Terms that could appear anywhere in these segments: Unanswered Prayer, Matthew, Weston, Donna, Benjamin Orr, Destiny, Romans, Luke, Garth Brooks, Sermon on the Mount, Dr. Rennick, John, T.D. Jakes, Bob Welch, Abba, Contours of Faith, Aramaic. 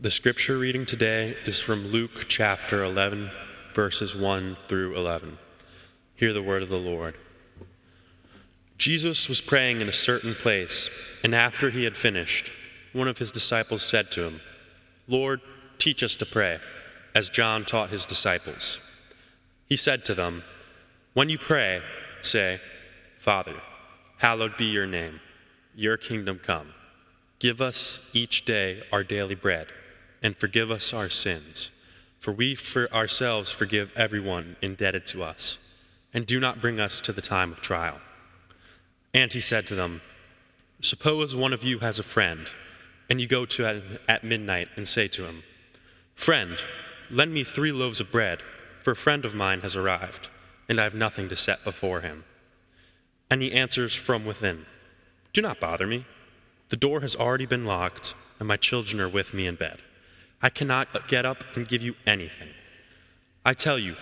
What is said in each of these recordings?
The scripture reading today is from Luke chapter 11, verses 1 through 11. Hear the word of the Lord. Jesus was praying in a certain place, and after he had finished, one of his disciples said to him, "Lord, teach us to pray, as John taught his disciples." He said to them, "When you pray, say, 'Father, hallowed be your name, your kingdom come. Give us each day our daily bread, and forgive us our sins, for we for ourselves forgive everyone indebted to us, and do not bring us to the time of trial." And he said to them, "Suppose one of you has a friend, and you go to him at midnight and say to him, 'Friend, lend me 3 loaves of bread, for a friend of mine has arrived, and I have nothing to set before him.' And he answers from within, 'Do not bother me. The door has already been locked, and my children are with me in bed. I cannot get up and give you anything.' I tell you,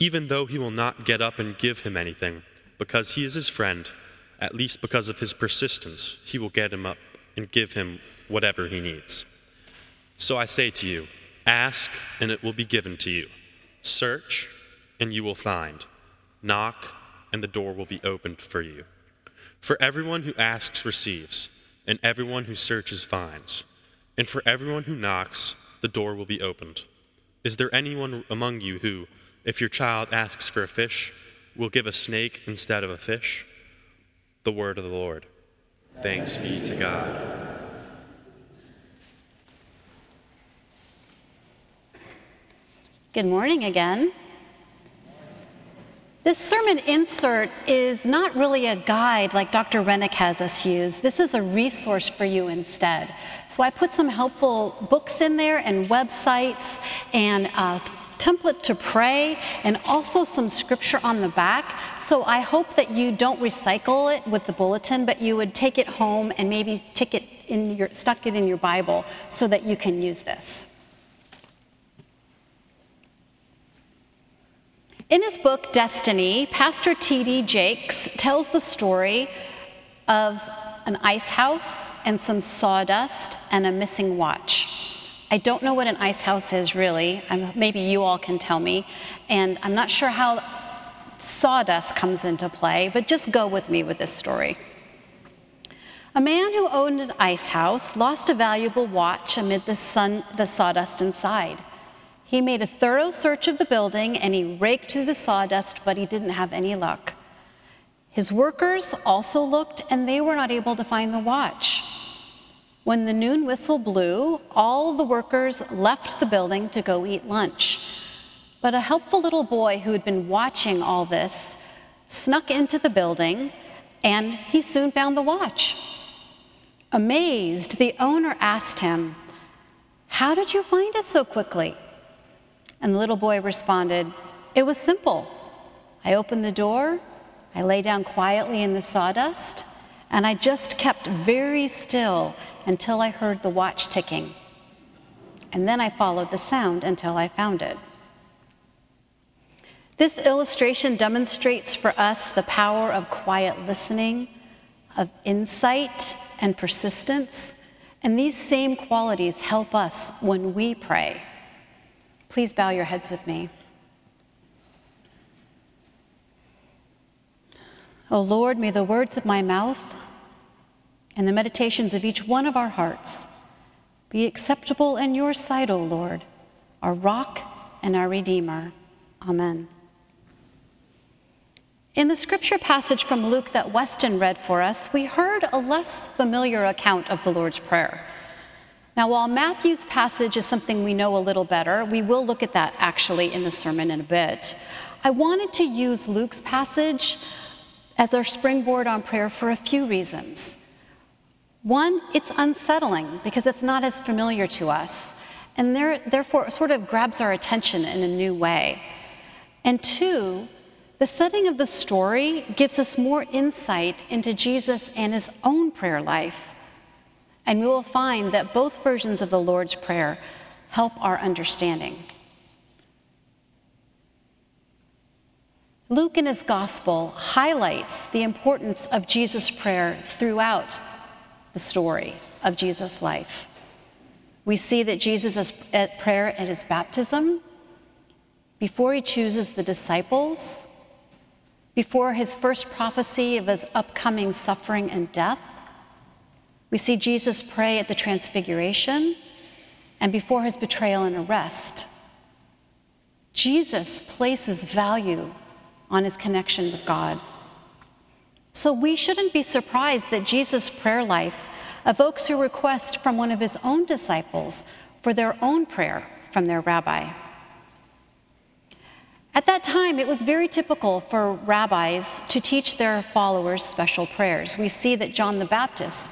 even though he will not get up and give him anything, because he is his friend, at least because of his persistence, he will get him up and give him whatever he needs. So I say to you, ask, and it will be given to you. Search, and you will find. Knock, and the door will be opened for you. For everyone who asks receives, and everyone who searches finds. And for everyone who knocks, the door will be opened. Is there anyone among you who, if your child asks for a fish, will give a snake instead of a fish?" The word of the Lord. Thanks be to God. Good morning again. This sermon insert is not really a guide like Dr. Rennick has us use. This is a resource for you instead. So I put some helpful books in there and websites and a template to pray and also some scripture on the back. So I hope that you don't recycle it with the bulletin, but you would take it home and maybe stuck it in your Bible so that you can use this. In his book, Destiny, Pastor T.D. Jakes tells the story of an ice house and some sawdust and a missing watch. I don't know what an ice house is, really. Maybe you all can tell me. And I'm not sure how sawdust comes into play, but just go with me with this story. A man who owned an ice house lost a valuable watch amid the sawdust inside. He made a thorough search of the building and he raked through the sawdust, but he didn't have any luck. His workers also looked and they were not able to find the watch. When the noon whistle blew, all the workers left the building to go eat lunch. But a helpful little boy who had been watching all this snuck into the building and he soon found the watch. Amazed, the owner asked him, "How did you find it so quickly?" And the little boy responded, "It was simple. I opened the door, I lay down quietly in the sawdust, and I just kept very still until I heard the watch ticking. And then I followed the sound until I found it." This illustration demonstrates for us the power of quiet listening, of insight and persistence, and these same qualities help us when we pray. Please bow your heads with me. O Lord, may the words of my mouth and the meditations of each one of our hearts be acceptable in your sight, O Lord, our rock and our redeemer. Amen. In the scripture passage from Luke that Weston read for us, we heard a less familiar account of the Lord's Prayer. Now, while Matthew's passage is something we know a little better, we will look at that actually in the sermon in a bit. I wanted to use Luke's passage as our springboard on prayer for a few reasons. One, it's unsettling because it's not as familiar to us, and therefore it sort of grabs our attention in a new way. And two, the setting of the story gives us more insight into Jesus and his own prayer life. And we will find that both versions of the Lord's Prayer help our understanding. Luke in his gospel highlights the importance of Jesus' prayer throughout the story of Jesus' life. We see that Jesus is at prayer at his baptism, before he chooses the disciples, before his first prophecy of his upcoming suffering and death. We see Jesus pray at the Transfiguration and before his betrayal and arrest. Jesus places value on his connection with God. So we shouldn't be surprised that Jesus' prayer life evokes a request from one of his own disciples for their own prayer from their rabbi. At that time, it was very typical for rabbis to teach their followers special prayers. We see that John the Baptist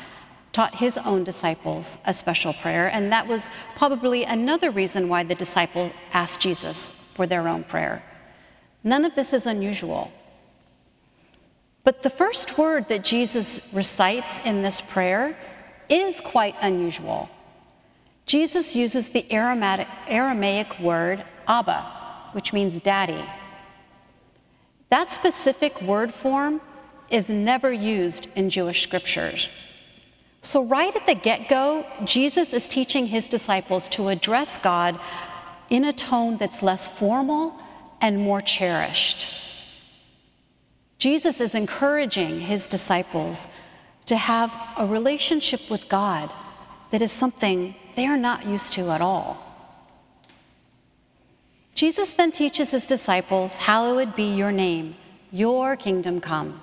taught his own disciples a special prayer, and that was probably another reason why the disciples asked Jesus for their own prayer. None of this is unusual. But the first word that Jesus recites in this prayer is quite unusual. Jesus uses the Aramaic word Abba, which means daddy. That specific word form is never used in Jewish scriptures. So right at the get-go, Jesus is teaching his disciples to address God in a tone that's less formal and more cherished. Jesus is encouraging his disciples to have a relationship with God that is something they are not used to at all. Jesus then teaches his disciples, "Hallowed be your name, your kingdom come."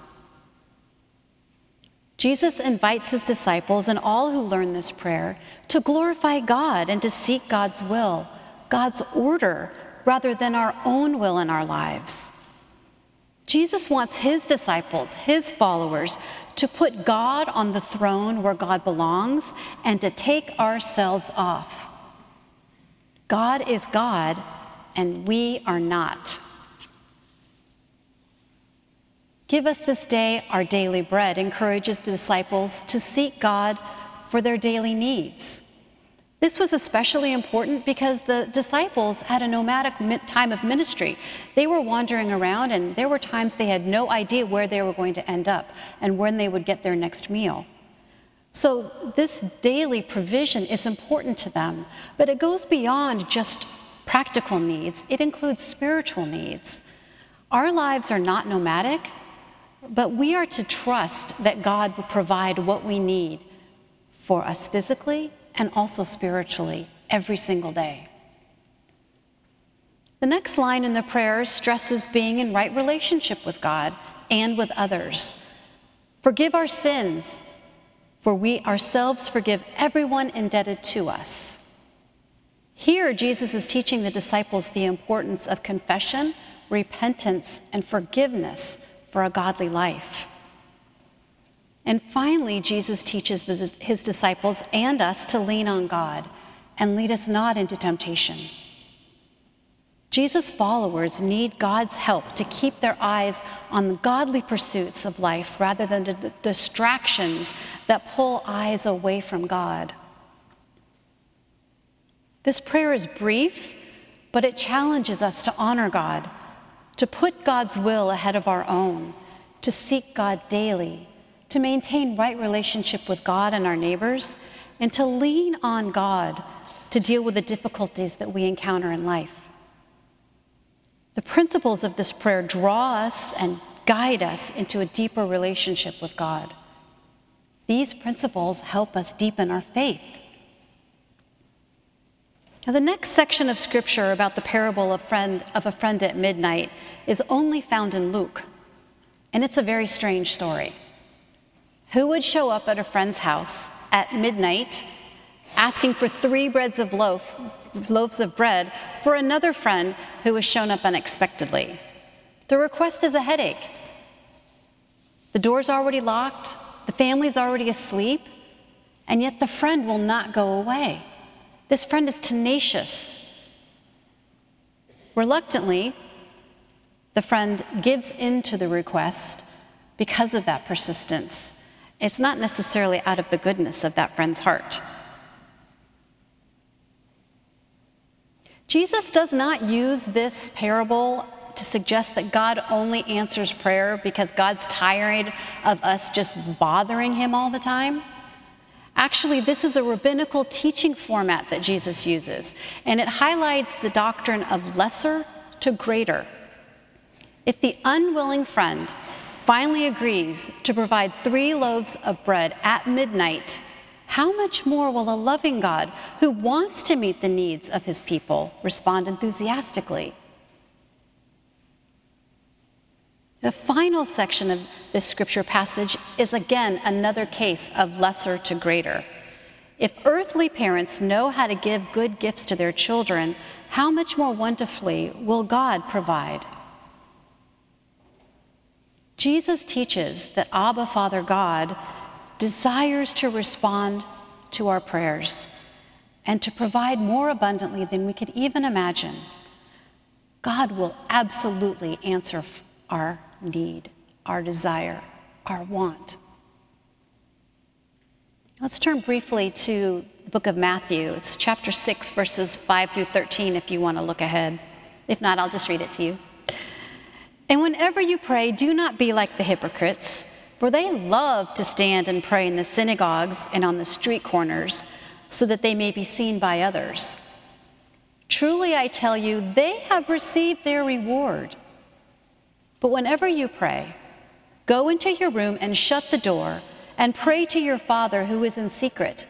Jesus invites his disciples and all who learn this prayer to glorify God and to seek God's will, God's order, rather than our own will in our lives. Jesus wants his disciples, his followers, to put God on the throne where God belongs and to take ourselves off. God is God, and we are not. Give us this day our daily bread encourages the disciples to seek God for their daily needs. This was especially important because the disciples had a nomadic time of ministry. They were wandering around, and there were times they had no idea where they were going to end up and when they would get their next meal. So this daily provision is important to them, but it goes beyond just practical needs. It includes spiritual needs. Our lives are not nomadic, but we are to trust that God will provide what we need for us physically and also spiritually every single day. The next line in the prayer stresses being in right relationship with God and with others. Forgive our sins, for we ourselves forgive everyone indebted to us. Here, Jesus is teaching the disciples the importance of confession, repentance, and forgiveness for a godly life. And finally, Jesus teaches his disciples and us to lean on God and lead us not into temptation. Jesus' followers need God's help to keep their eyes on the godly pursuits of life rather than the distractions that pull eyes away from God. This prayer is brief, but it challenges us to honor God, to put God's will ahead of our own, to seek God daily, to maintain right relationship with God and our neighbors, and to lean on God to deal with the difficulties that we encounter in life. The principles of this prayer draw us and guide us into a deeper relationship with God. These principles help us deepen our faith. Now, the next section of scripture about the parable of a friend at midnight is only found in Luke, and it's a very strange story. Who would show up at a friend's house at midnight asking for 3 loaves of bread for another friend who has shown up unexpectedly? The request is a headache. The door's already locked, the family's already asleep, and yet the friend will not go away. This friend is tenacious. Reluctantly, the friend gives in to the request because of that persistence. It's not necessarily out of the goodness of that friend's heart. Jesus does not use this parable to suggest that God only answers prayer because God's tired of us just bothering him all the time. Actually, this is a rabbinical teaching format that Jesus uses, and it highlights the doctrine of lesser to greater. If the unwilling friend finally agrees to provide 3 loaves of bread at midnight, how much more will a loving God who wants to meet the needs of his people respond enthusiastically? The final section of this scripture passage is again another case of lesser to greater. If earthly parents know how to give good gifts to their children, how much more wonderfully will God provide? Jesus teaches that Abba, Father God, desires to respond to our prayers and to provide more abundantly than we could even imagine. God will absolutely answer our need, our desire, our want. Let's turn briefly to the book of Matthew. It's chapter 6, verses 5 through 13, if you want to look ahead. If not, I'll just read it to you. "And whenever you pray, do not be like the hypocrites, for they love to stand and pray in the synagogues and on the street corners, so that they may be seen by others. Truly I tell you, they have received their reward. But whenever you pray, go into your room and shut the door, and pray to your Father who is in secret,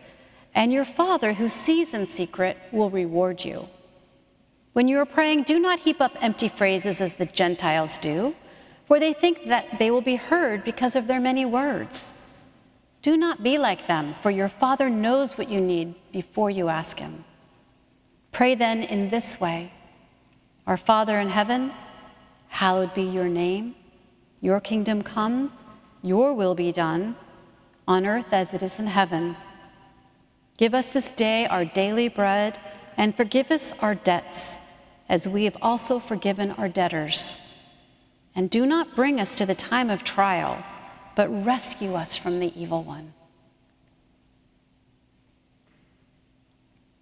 and your Father who sees in secret will reward you. When you are praying, do not heap up empty phrases as the Gentiles do, for they think that they will be heard because of their many words. Do not be like them, for your Father knows what you need before you ask him. Pray then in this way: Our Father in heaven, hallowed be your name. Your kingdom come, your will be done, on earth as it is in heaven. Give us this day our daily bread, and forgive us our debts, as we have also forgiven our debtors. And do not bring us to the time of trial, but rescue us from the evil one."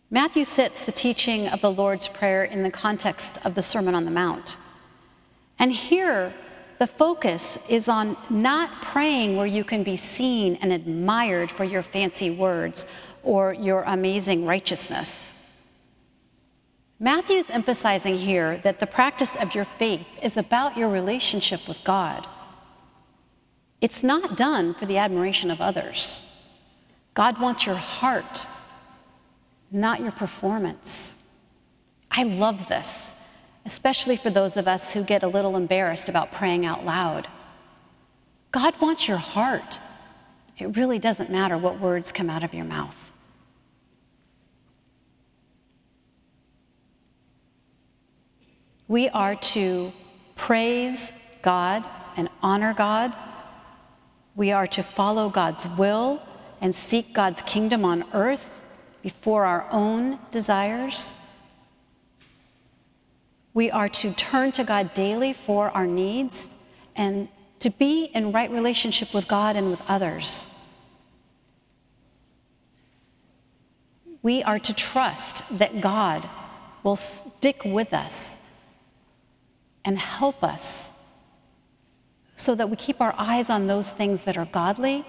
Matthew sets the teaching of the Lord's Prayer in the context of the Sermon on the Mount. And here, the focus is on not praying where you can be seen and admired for your fancy words or your amazing righteousness. Matthew's emphasizing here that the practice of your faith is about your relationship with God. It's not done for the admiration of others. God wants your heart, not your performance. I love this, especially for those of us who get a little embarrassed about praying out loud. God wants your heart. It really doesn't matter what words come out of your mouth. We are to praise God and honor God. We are to follow God's will and seek God's kingdom on earth before our own desires. We are to turn to God daily for our needs and to be in right relationship with God and with others. We are to trust that God will stick with us and help us so that we keep our eyes on those things that are godly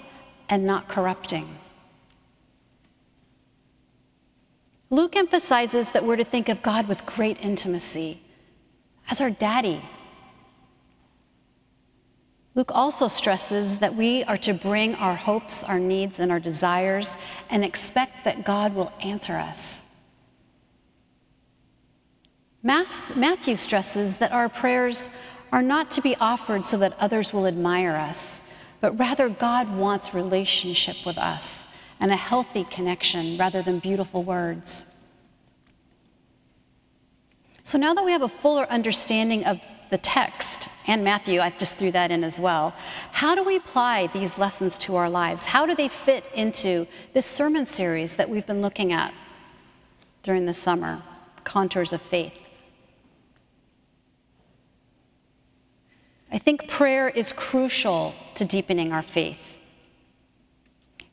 and not corrupting. Luke emphasizes that we're to think of God with great intimacy, as our daddy. Luke also stresses that we are to bring our hopes, our needs, and our desires, and expect that God will answer us. Matthew stresses that our prayers are not to be offered so that others will admire us, but rather God wants relationship with us and a healthy connection rather than beautiful words. So now that we have a fuller understanding of the text, and Matthew, I just threw that in as well, how do we apply these lessons to our lives? How do they fit into this sermon series that we've been looking at during the summer, Contours of Faith? I think prayer is crucial to deepening our faith.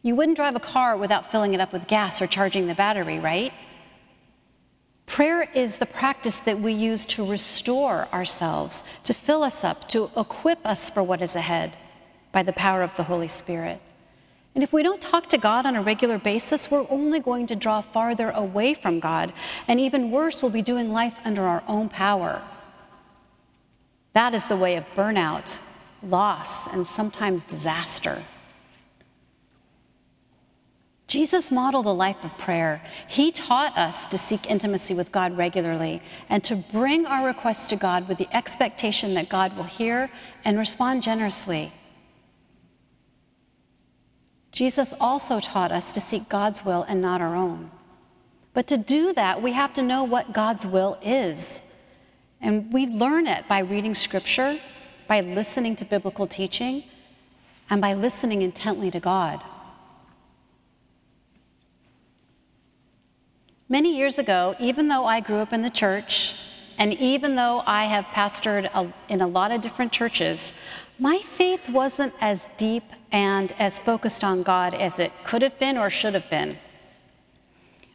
You wouldn't drive a car without filling it up with gas or charging the battery, right? Prayer is the practice that we use to restore ourselves, to fill us up, to equip us for what is ahead by the power of the Holy Spirit. And if we don't talk to God on a regular basis, we're only going to draw farther away from God. And even worse, we'll be doing life under our own power. That is the way of burnout, loss, and sometimes disaster. Jesus modeled a life of prayer. He taught us to seek intimacy with God regularly and to bring our requests to God with the expectation that God will hear and respond generously. Jesus also taught us to seek God's will and not our own. But to do that, we have to know what God's will is. And we learn it by reading scripture, by listening to biblical teaching, and by listening intently to God. Many years ago, even though I grew up in the church, and even though I have pastored in a lot of different churches, my faith wasn't as deep and as focused on God as it could have been or should have been.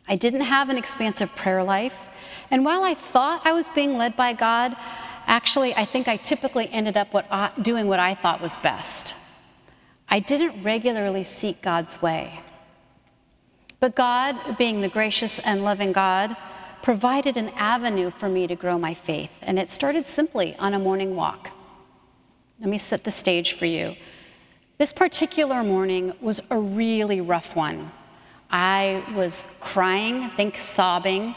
I didn't have an expansive prayer life, and while I thought I was being led by God, actually, I think I typically ended up doing what I thought was best. I didn't regularly seek God's way. But God, being the gracious and loving God, provided an avenue for me to grow my faith, and it started simply on a morning walk. Let me set the stage for you. This particular morning was a really rough one. I was crying, sobbing.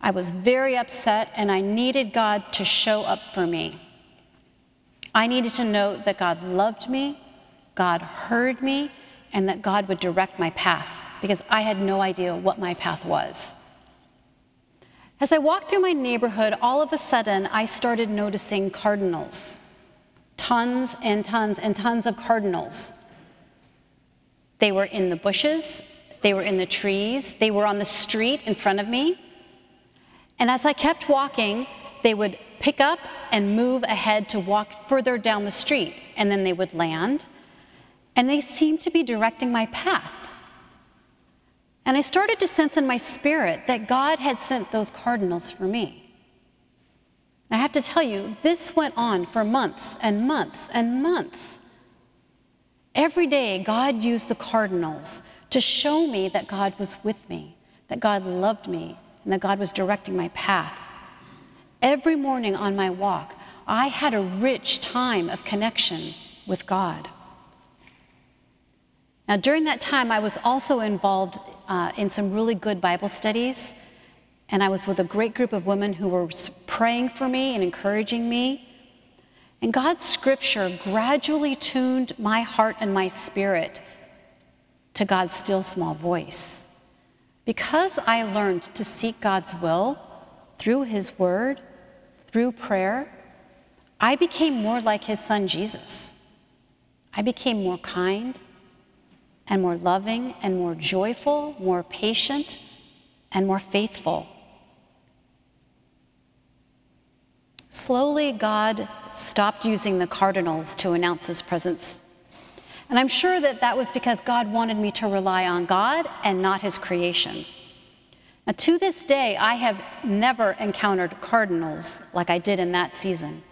I was very upset, and I needed God to show up for me. I needed to know that God loved me, God heard me, and that God would direct my path, because I had no idea what my path was. As I walked through my neighborhood, all of a sudden, I started noticing cardinals, tons and tons and tons of cardinals. They were in the bushes, they were in the trees, they were on the street in front of me. And as I kept walking, they would pick up and move ahead to walk further down the street, and then they would land. And they seemed to be directing my path. And I started to sense in my spirit that God had sent those cardinals for me. And I have to tell you, this went on for months and months and months. Every day, God used the cardinals to show me that God was with me, that God loved me, and that God was directing my path. Every morning on my walk, I had a rich time of connection with God. Now, during that time, I was also involved in some really good Bible studies, and I was with a great group of women who were praying for me and encouraging me. And God's scripture gradually tuned my heart and my spirit to God's still small voice. Because I learned to seek God's will through his word, through prayer, I became more like his son, Jesus. I became more kind, and more loving, and more joyful, more patient, and more faithful. Slowly, God stopped using the cardinals to announce his presence. And I'm sure that that was because God wanted me to rely on God and not his creation. Now, to this day, I have never encountered cardinals like I did in that season.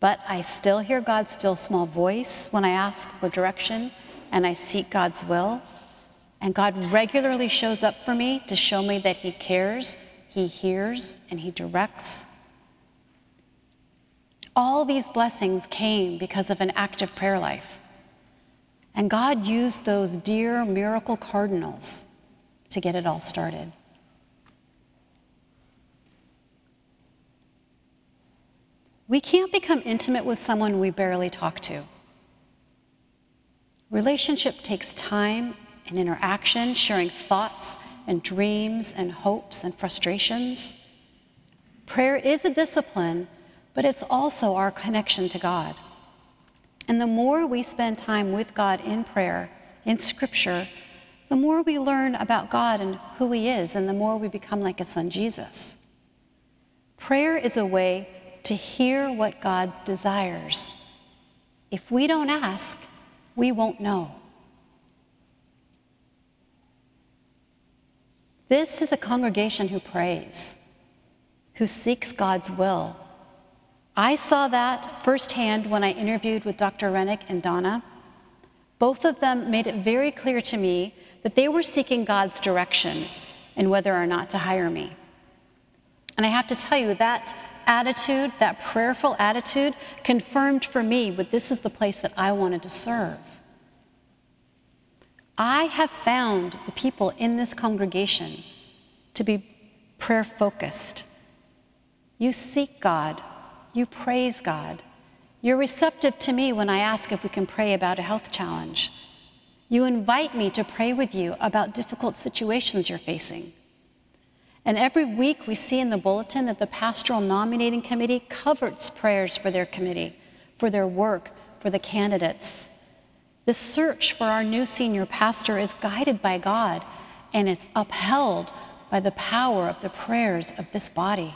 But I still hear God's still small voice when I ask for direction, and I seek God's will, and God regularly shows up for me to show me that he cares, he hears, and he directs. All these blessings came because of an active prayer life, and God used those dear miracle cardinals to get it all started. We can't become intimate with someone we barely talk to. Relationship takes time and interaction, sharing thoughts and dreams and hopes and frustrations. Prayer is a discipline, but it's also our connection to God. And the more we spend time with God in prayer, in scripture, the more we learn about God and who he is, and the more we become like his son, Jesus. Prayer is a way to hear what God desires. If we don't ask, we won't know. This is a congregation who prays, who seeks God's will. I saw that firsthand when I interviewed with Dr. Rennick and Donna. Both of them made it very clear to me that they were seeking God's direction in whether or not to hire me. And I have to tell you, that attitude, that prayerful attitude, confirmed for me that this is the place that I wanted to serve. I have found the people in this congregation to be prayer-focused. You seek God. You praise God. You're receptive to me when I ask if we can pray about a health challenge. You invite me to pray with you about difficult situations you're facing. And every week we see in the bulletin that the Pastoral Nominating Committee covers prayers for their committee, for their work, for the candidates. The search for our new senior pastor is guided by God, and it's upheld by the power of the prayers of this body.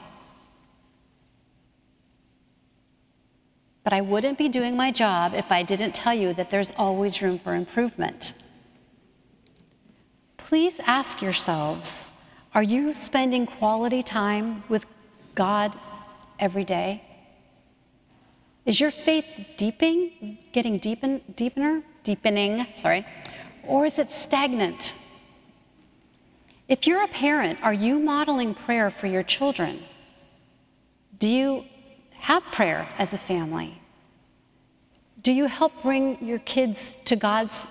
But I wouldn't be doing my job if I didn't tell you that there's always room for improvement. Please ask yourselves, are you spending quality time with God every day? Is your faith deepening, or is it stagnant? If you're a parent, are you modeling prayer for your children? Do you have prayer as a family? Do you help bring your kids to God's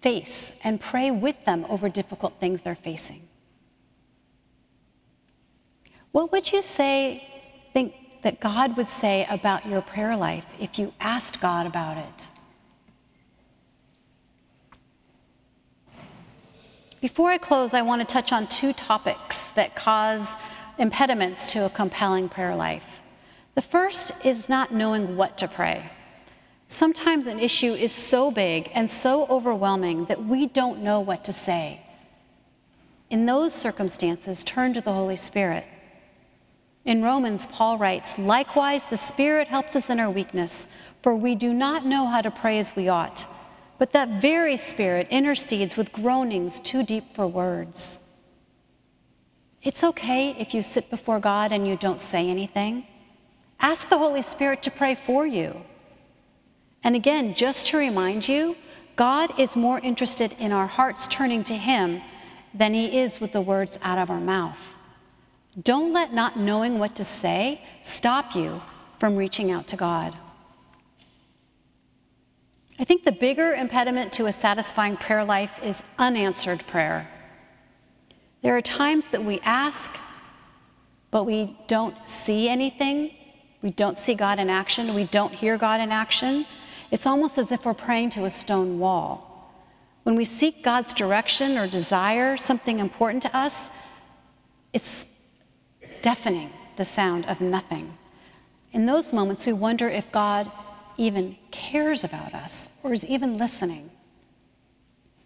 face and pray with them over difficult things they're facing? What would you think that God would say about your prayer life if you asked God about it? Before I close, I want to touch on two topics that cause impediments to a compelling prayer life. The first is not knowing what to pray. Sometimes an issue is so big and so overwhelming that we don't know what to say. In those circumstances, turn to the Holy Spirit. In Romans, Paul writes, "Likewise, the Spirit helps us in our weakness, for we do not know how to pray as we ought. But that very Spirit intercedes with groanings too deep for words." It's okay if you sit before God and you don't say anything. Ask the Holy Spirit to pray for you. And again, just to remind you, God is more interested in our hearts turning to Him than He is with the words out of our mouth. Don't let not knowing what to say stop you from reaching out to God. I think the bigger impediment to a satisfying prayer life is unanswered prayer. There are times that we ask, but we don't see anything. We don't see God in action. We don't hear God in action. It's almost as if we're praying to a stone wall. When we seek God's direction or desire something important to us, it's deafening, the sound of nothing. In those moments, we wonder if God even cares about us or is even listening.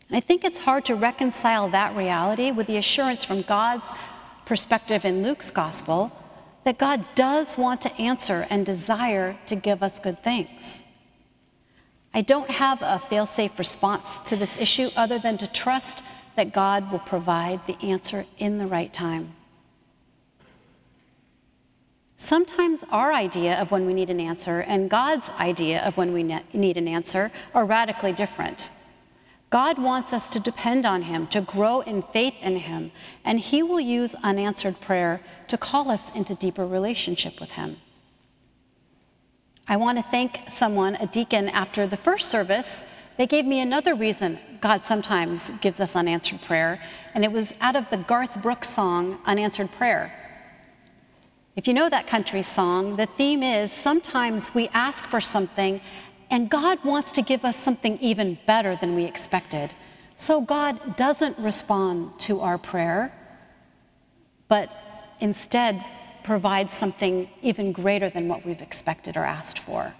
And I think it's hard to reconcile that reality with the assurance from God's perspective in Luke's gospel that God does want to answer and desire to give us good things. I don't have a fail-safe response to this issue other than to trust that God will provide the answer in the right time. Sometimes our idea of when we need an answer and God's idea of when we need an answer are radically different. God wants us to depend on Him, to grow in faith in Him, and He will use unanswered prayer to call us into deeper relationship with Him. I want to thank someone, a deacon, after the first service. They gave me another reason God sometimes gives us unanswered prayer, and it was out of the Garth Brooks song, "Unanswered Prayer." If you know that country song, the theme is sometimes we ask for something and God wants to give us something even better than we expected. So God doesn't respond to our prayer, but instead provides something even greater than what we've expected or asked for.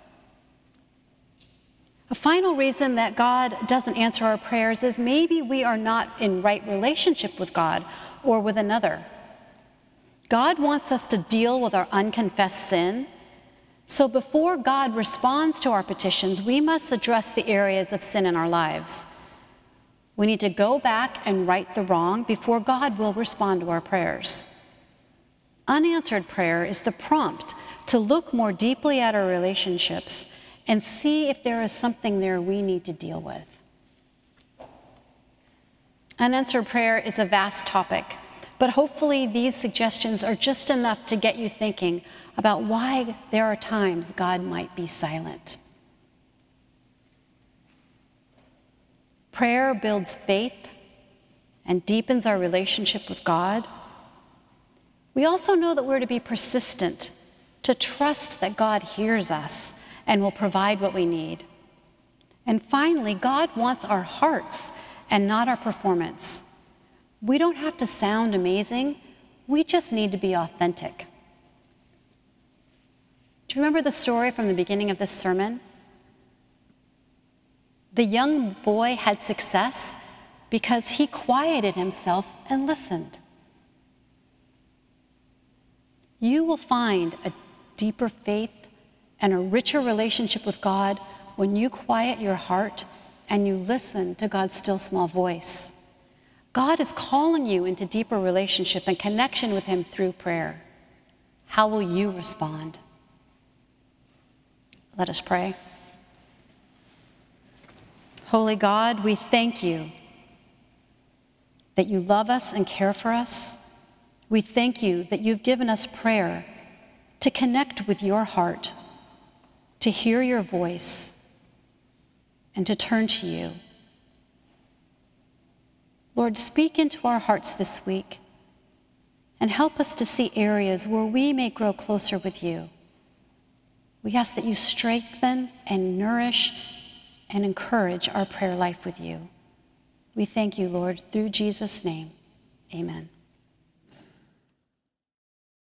A final reason that God doesn't answer our prayers is maybe we are not in right relationship with God or with another. God wants us to deal with our unconfessed sin. So before God responds to our petitions, we must address the areas of sin in our lives. We need to go back and right the wrong before God will respond to our prayers. Unanswered prayer is the prompt to look more deeply at our relationships and see if there is something there we need to deal with. Unanswered prayer is a vast topic, but hopefully these suggestions are just enough to get you thinking about why there are times God might be silent. Prayer builds faith and deepens our relationship with God. We also know that we're to be persistent, to trust that God hears us and will provide what we need. And finally, God wants our hearts and not our performance. We don't have to sound amazing. We just need to be authentic. Do you remember the story from the beginning of this sermon? The young boy had success because he quieted himself and listened. You will find a deeper faith and a richer relationship with God when you quiet your heart and you listen to God's still small voice. God is calling you into deeper relationship and connection with Him through prayer. How will you respond? Let us pray. Holy God, we thank you that you love us and care for us. We thank you that you've given us prayer to connect with your heart, to hear your voice, and to turn to you. Lord, speak into our hearts this week and help us to see areas where we may grow closer with you. We ask that you strengthen and nourish and encourage our prayer life with you. We thank you, Lord, through Jesus' name. Amen.